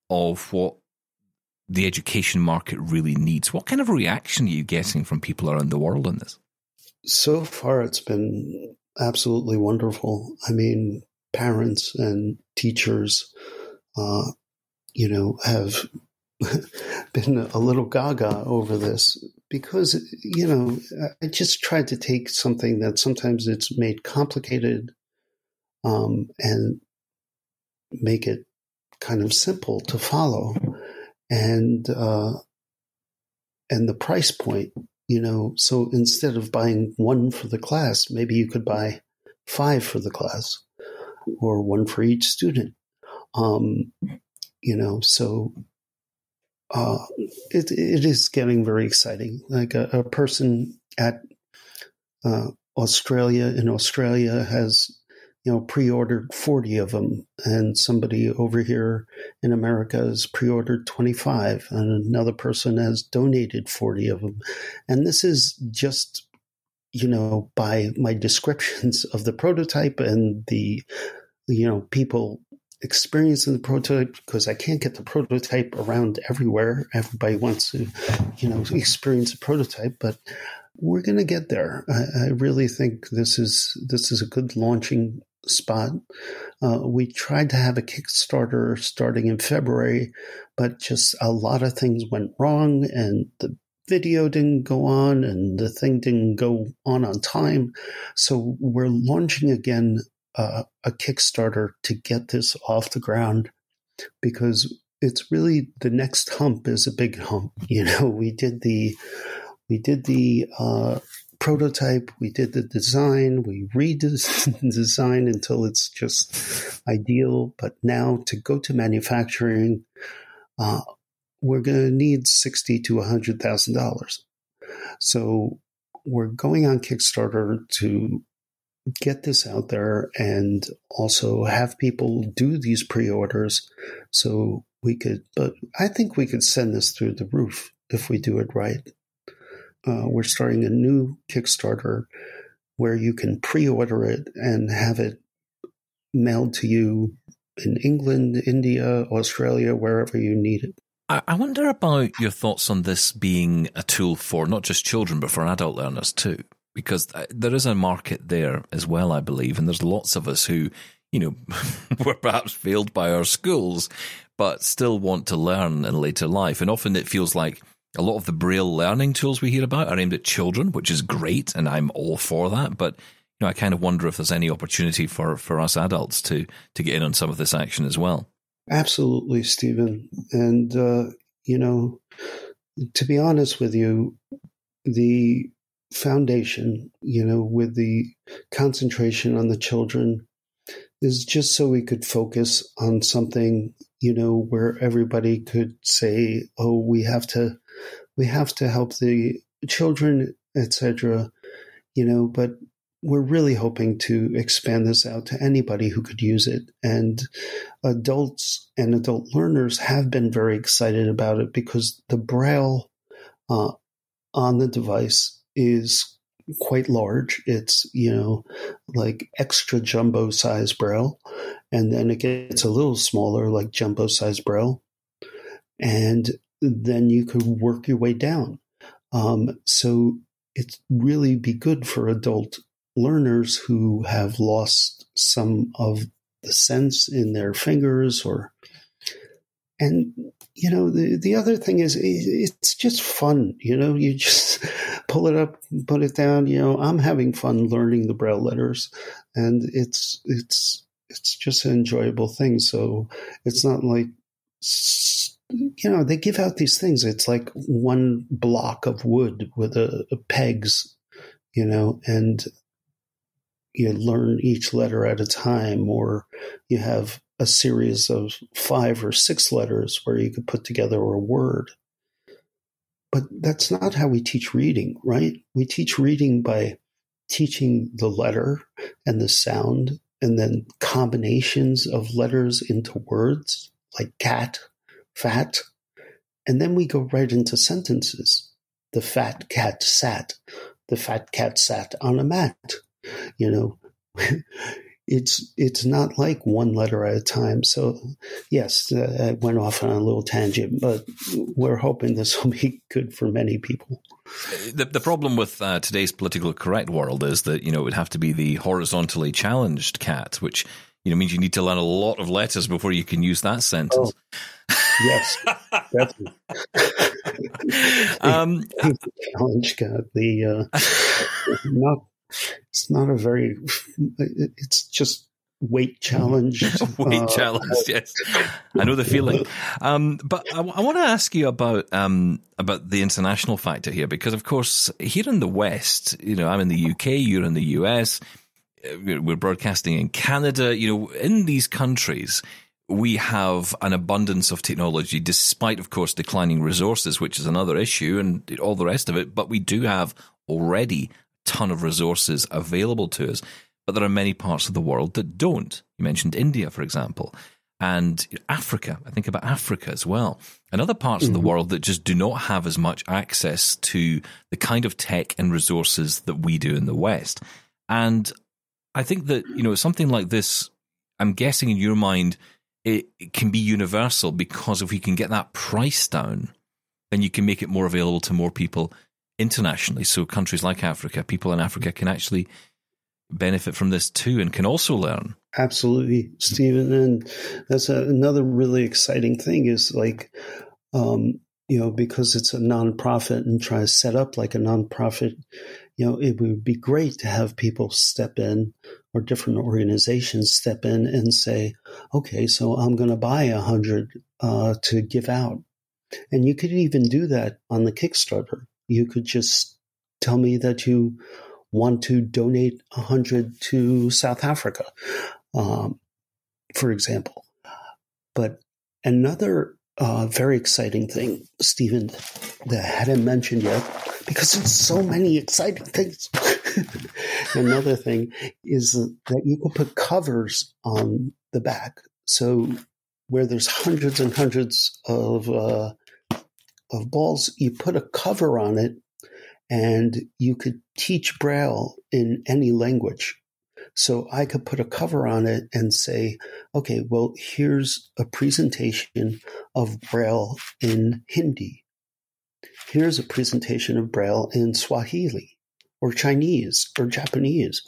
of what the education market really needs. What kind of reaction are you getting from people around the world on this? So far, it's been absolutely wonderful. I mean, parents and teachers, uh, you know, have been a little gaga over this because, you know, I just tried to take something that sometimes it's made complicated um, and make it kind of simple to follow, and uh, and the price point, you know. So instead of buying one for the class, maybe you could buy five for the class, or one for each student. Um, you know, so uh, it it is getting very exciting. Like a, a person at uh, Australia in Australia has, you know, pre-ordered forty of them, and somebody over here in America has pre-ordered twenty-five, and another person has donated forty of them. And this is just, you know, by my descriptions of the prototype and the, you know, people experiencing the prototype, because I can't get the prototype around everywhere. Everybody wants to, you know, experience a prototype, but we're going to get there. I, I really think this is, this is a good launching spot. Uh, we tried to have a Kickstarter starting in February, but just a lot of things went wrong, and the video didn't go on, and the thing didn't go on on time. So we're launching again uh, a Kickstarter to get this off the ground, because it's really the next hump is a big hump. You know, we did the we did the uh, prototype, we did the design, we redesigned the design until it's just ideal. But now to go to manufacturing, uh, we're going to need sixty thousand dollars to one hundred thousand dollars. So we're going on Kickstarter to get this out there and also have people do these pre-orders so we could, but I think we could send this through the roof if we do it right. Uh, we're starting a new Kickstarter where you can pre-order it and have it mailed to you in England, India, Australia, wherever you need it. I wonder about your thoughts on this being a tool for not just children, but for adult learners too, because there is a market there as well, I believe. And there's lots of us who, you know, were perhaps failed by our schools, but still want to learn in later life. And often it feels like a lot of the Braille learning tools we hear about are aimed at children, which is great, and I'm all for that. But you know, I kind of wonder if there's any opportunity for, for us adults to to get in on some of this action as well. Absolutely, Stephen. And, uh, you know, to be honest with you, the foundation, you know, with the concentration on the children is just so we could focus on something, you know, where everybody could say, oh, we have to, we have to help the children, et cetera, you know, but we're really hoping to expand this out to anybody who could use it. And adults and adult learners have been very excited about it because the Braille uh, on the device is quite large. It's, you know, like extra jumbo size Braille. And then it gets a little smaller, like jumbo size Braille. And then you could work your way down. Um, so it'd really be good for adult learners who have lost some of the sense in their fingers, or, and, you know, the, the other thing is it's just fun. You know, you just pull it up, put it down. You know, I'm having fun learning the Braille letters, and it's, it's, it's just an enjoyable thing. So it's not like, you know, they give out these things. It's like one block of wood with a, a pegs, you know, and you learn each letter at a time, or you have a series of five or six letters where you could put together a word. But that's not how we teach reading, right? We teach reading by teaching the letter and the sound, and then combinations of letters into words like cat, fat, and then we go right into sentences. The fat cat sat. The fat cat sat on a mat. You know, it's it's not like one letter at a time. So, yes, uh, I went off on a little tangent, but we're hoping this will be good for many people. The, the problem with uh, today's political correct world is that, you know, it would have to be the horizontally challenged cat, which, you know, means you need to learn a lot of letters before you can use that sentence. Oh, yes, definitely. um, the challenge cat, the uh, not. It's not a very, it's just weight challenged. weight uh, challenged, yes. I know the feeling. Um, but I, I want to ask you about um, about the international factor here, because, of course, here in the West, you know, I'm in the U K, you're in the U S, we're broadcasting in Canada. You know, in these countries, we have an abundance of technology, despite, of course, declining resources, which is another issue, and all the rest of it. But we do have already ton of resources available to us, but there are many parts of the world that don't. You mentioned India, for example, and Africa. I think about Africa as well, and other parts mm-hmm. of the world that just do not have as much access to the kind of tech and resources that we do in the West. And I think that, you know, something like this, I'm guessing in your mind, it, it can be universal, because if we can get that price down, then you can make it more available to more people internationally. So countries like Africa, people in Africa can actually benefit from this too, and can also learn. Absolutely, Stephen. And that's a, another really exciting thing is like, um, you know, because it's a nonprofit and try to set up like a nonprofit, you know, it would be great to have people step in, or different organizations step in and say, okay, so I'm going to buy a hundred uh, to give out. And you could even do that on the Kickstarter. You could just tell me that you want to donate one hundred to South Africa, um, for example. But another uh, very exciting thing, Stephen, that I hadn't mentioned yet, because it's so many exciting things. Another thing is that you can put covers on the back. So where there's hundreds and hundreds of uh, of balls, you put a cover on it, and you could teach Braille in any language. So I could put a cover on it and say, okay, well, here's a presentation of Braille in Hindi. Here's a presentation of Braille in Swahili or Chinese or Japanese.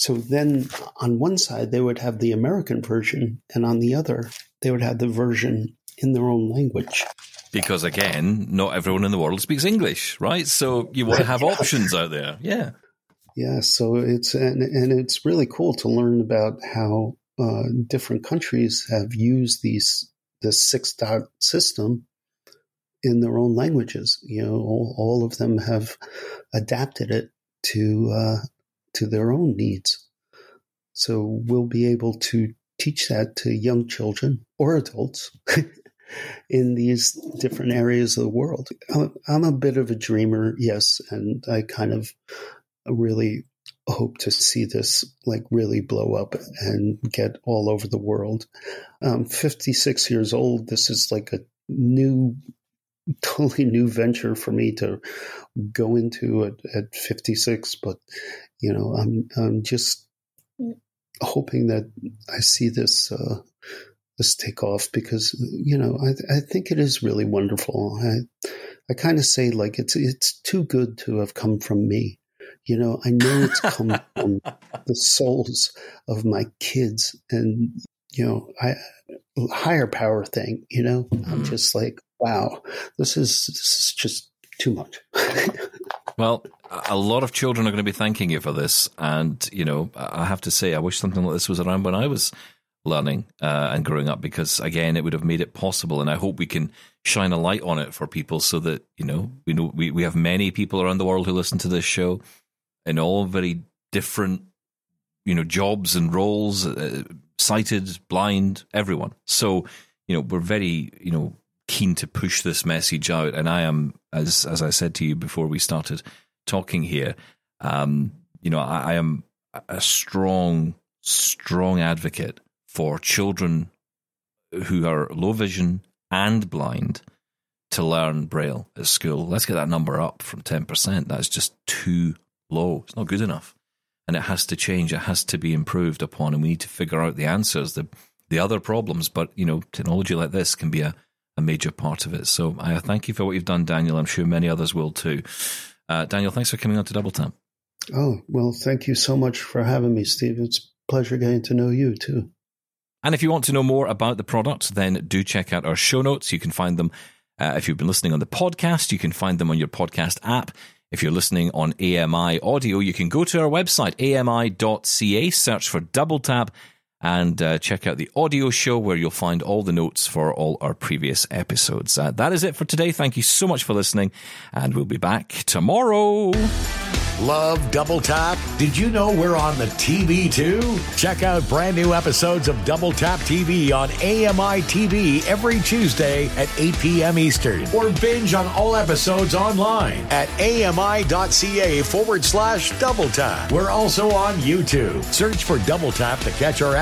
So then on one side, they would have the American version, and on the other, they would have the version in their own language. Because, again, not everyone in the world speaks English, right? So you want to have options out there. Yeah. Yeah. So it's and, and it's really cool to learn about how uh, different countries have used these this six-dot system in their own languages. You know, all, all of them have adapted it to uh, to their own needs. So we'll be able to teach that to young children or adults in these different areas of the world. I'm a bit of a dreamer, yes, and I kind of really hope to see this like really blow up and get all over the world. I'm fifty-six years old. This is like a new, totally new venture for me to go into at, at fifty-six. But, you know, I'm, I'm just hoping that I see this, uh, this take off because, you know, I, I think it is really wonderful. I, I kind of say like, it's, it's too good to have come from me. You know, I know it's come from the souls of my kids and, you know, I higher power thing, you know, I'm just like, wow, this is, this is just too much. Well, a lot of children are going to be thanking you for this. And, you know, I have to say, I wish something like this was around when I was learning uh, and growing up, because, again, it would have made it possible. And I hope we can shine a light on it for people so that, you know, we know we, we have many people around the world who listen to this show in all very different, you know, jobs and roles, uh, sighted, blind, everyone. So, you know, we're very, you know, keen to push this message out. And I am, as as I said to you before we started talking here, um, you know, I, I am a strong, strong advocate for children who are low vision and blind to learn Braille at school. Let's get that number up from ten percent. That's just too low. It's not good enough. And it has to change. It has to be improved upon. And we need to figure out the answers, the the other problems. But, you know, technology like this can be a, a major part of it. So I thank you for what you've done, Daniel. I'm sure many others will too. Uh, Daniel, thanks for coming on to Double Tap. Oh, well, thank you so much for having me, Steve. It's a pleasure getting to know you too. And if you want to know more about the product, then do check out our show notes. You can find them, uh, if you've been listening on the podcast, you can find them on your podcast app. If you're listening on A M I audio, you can go to our website, A M I dot C A, search for Double Tap, and uh, check out the audio show where you'll find all the notes for all our previous episodes. Uh, that is it for today. Thank you so much for listening, and we'll be back tomorrow. Love Double Tap? Did you know we're on the T V too? Check out brand new episodes of Double Tap T V on A M I T V every Tuesday at eight p.m. Eastern. Or binge on all episodes online at ami.ca forward slash Double Tap. We're also on YouTube. Search for Double Tap to catch our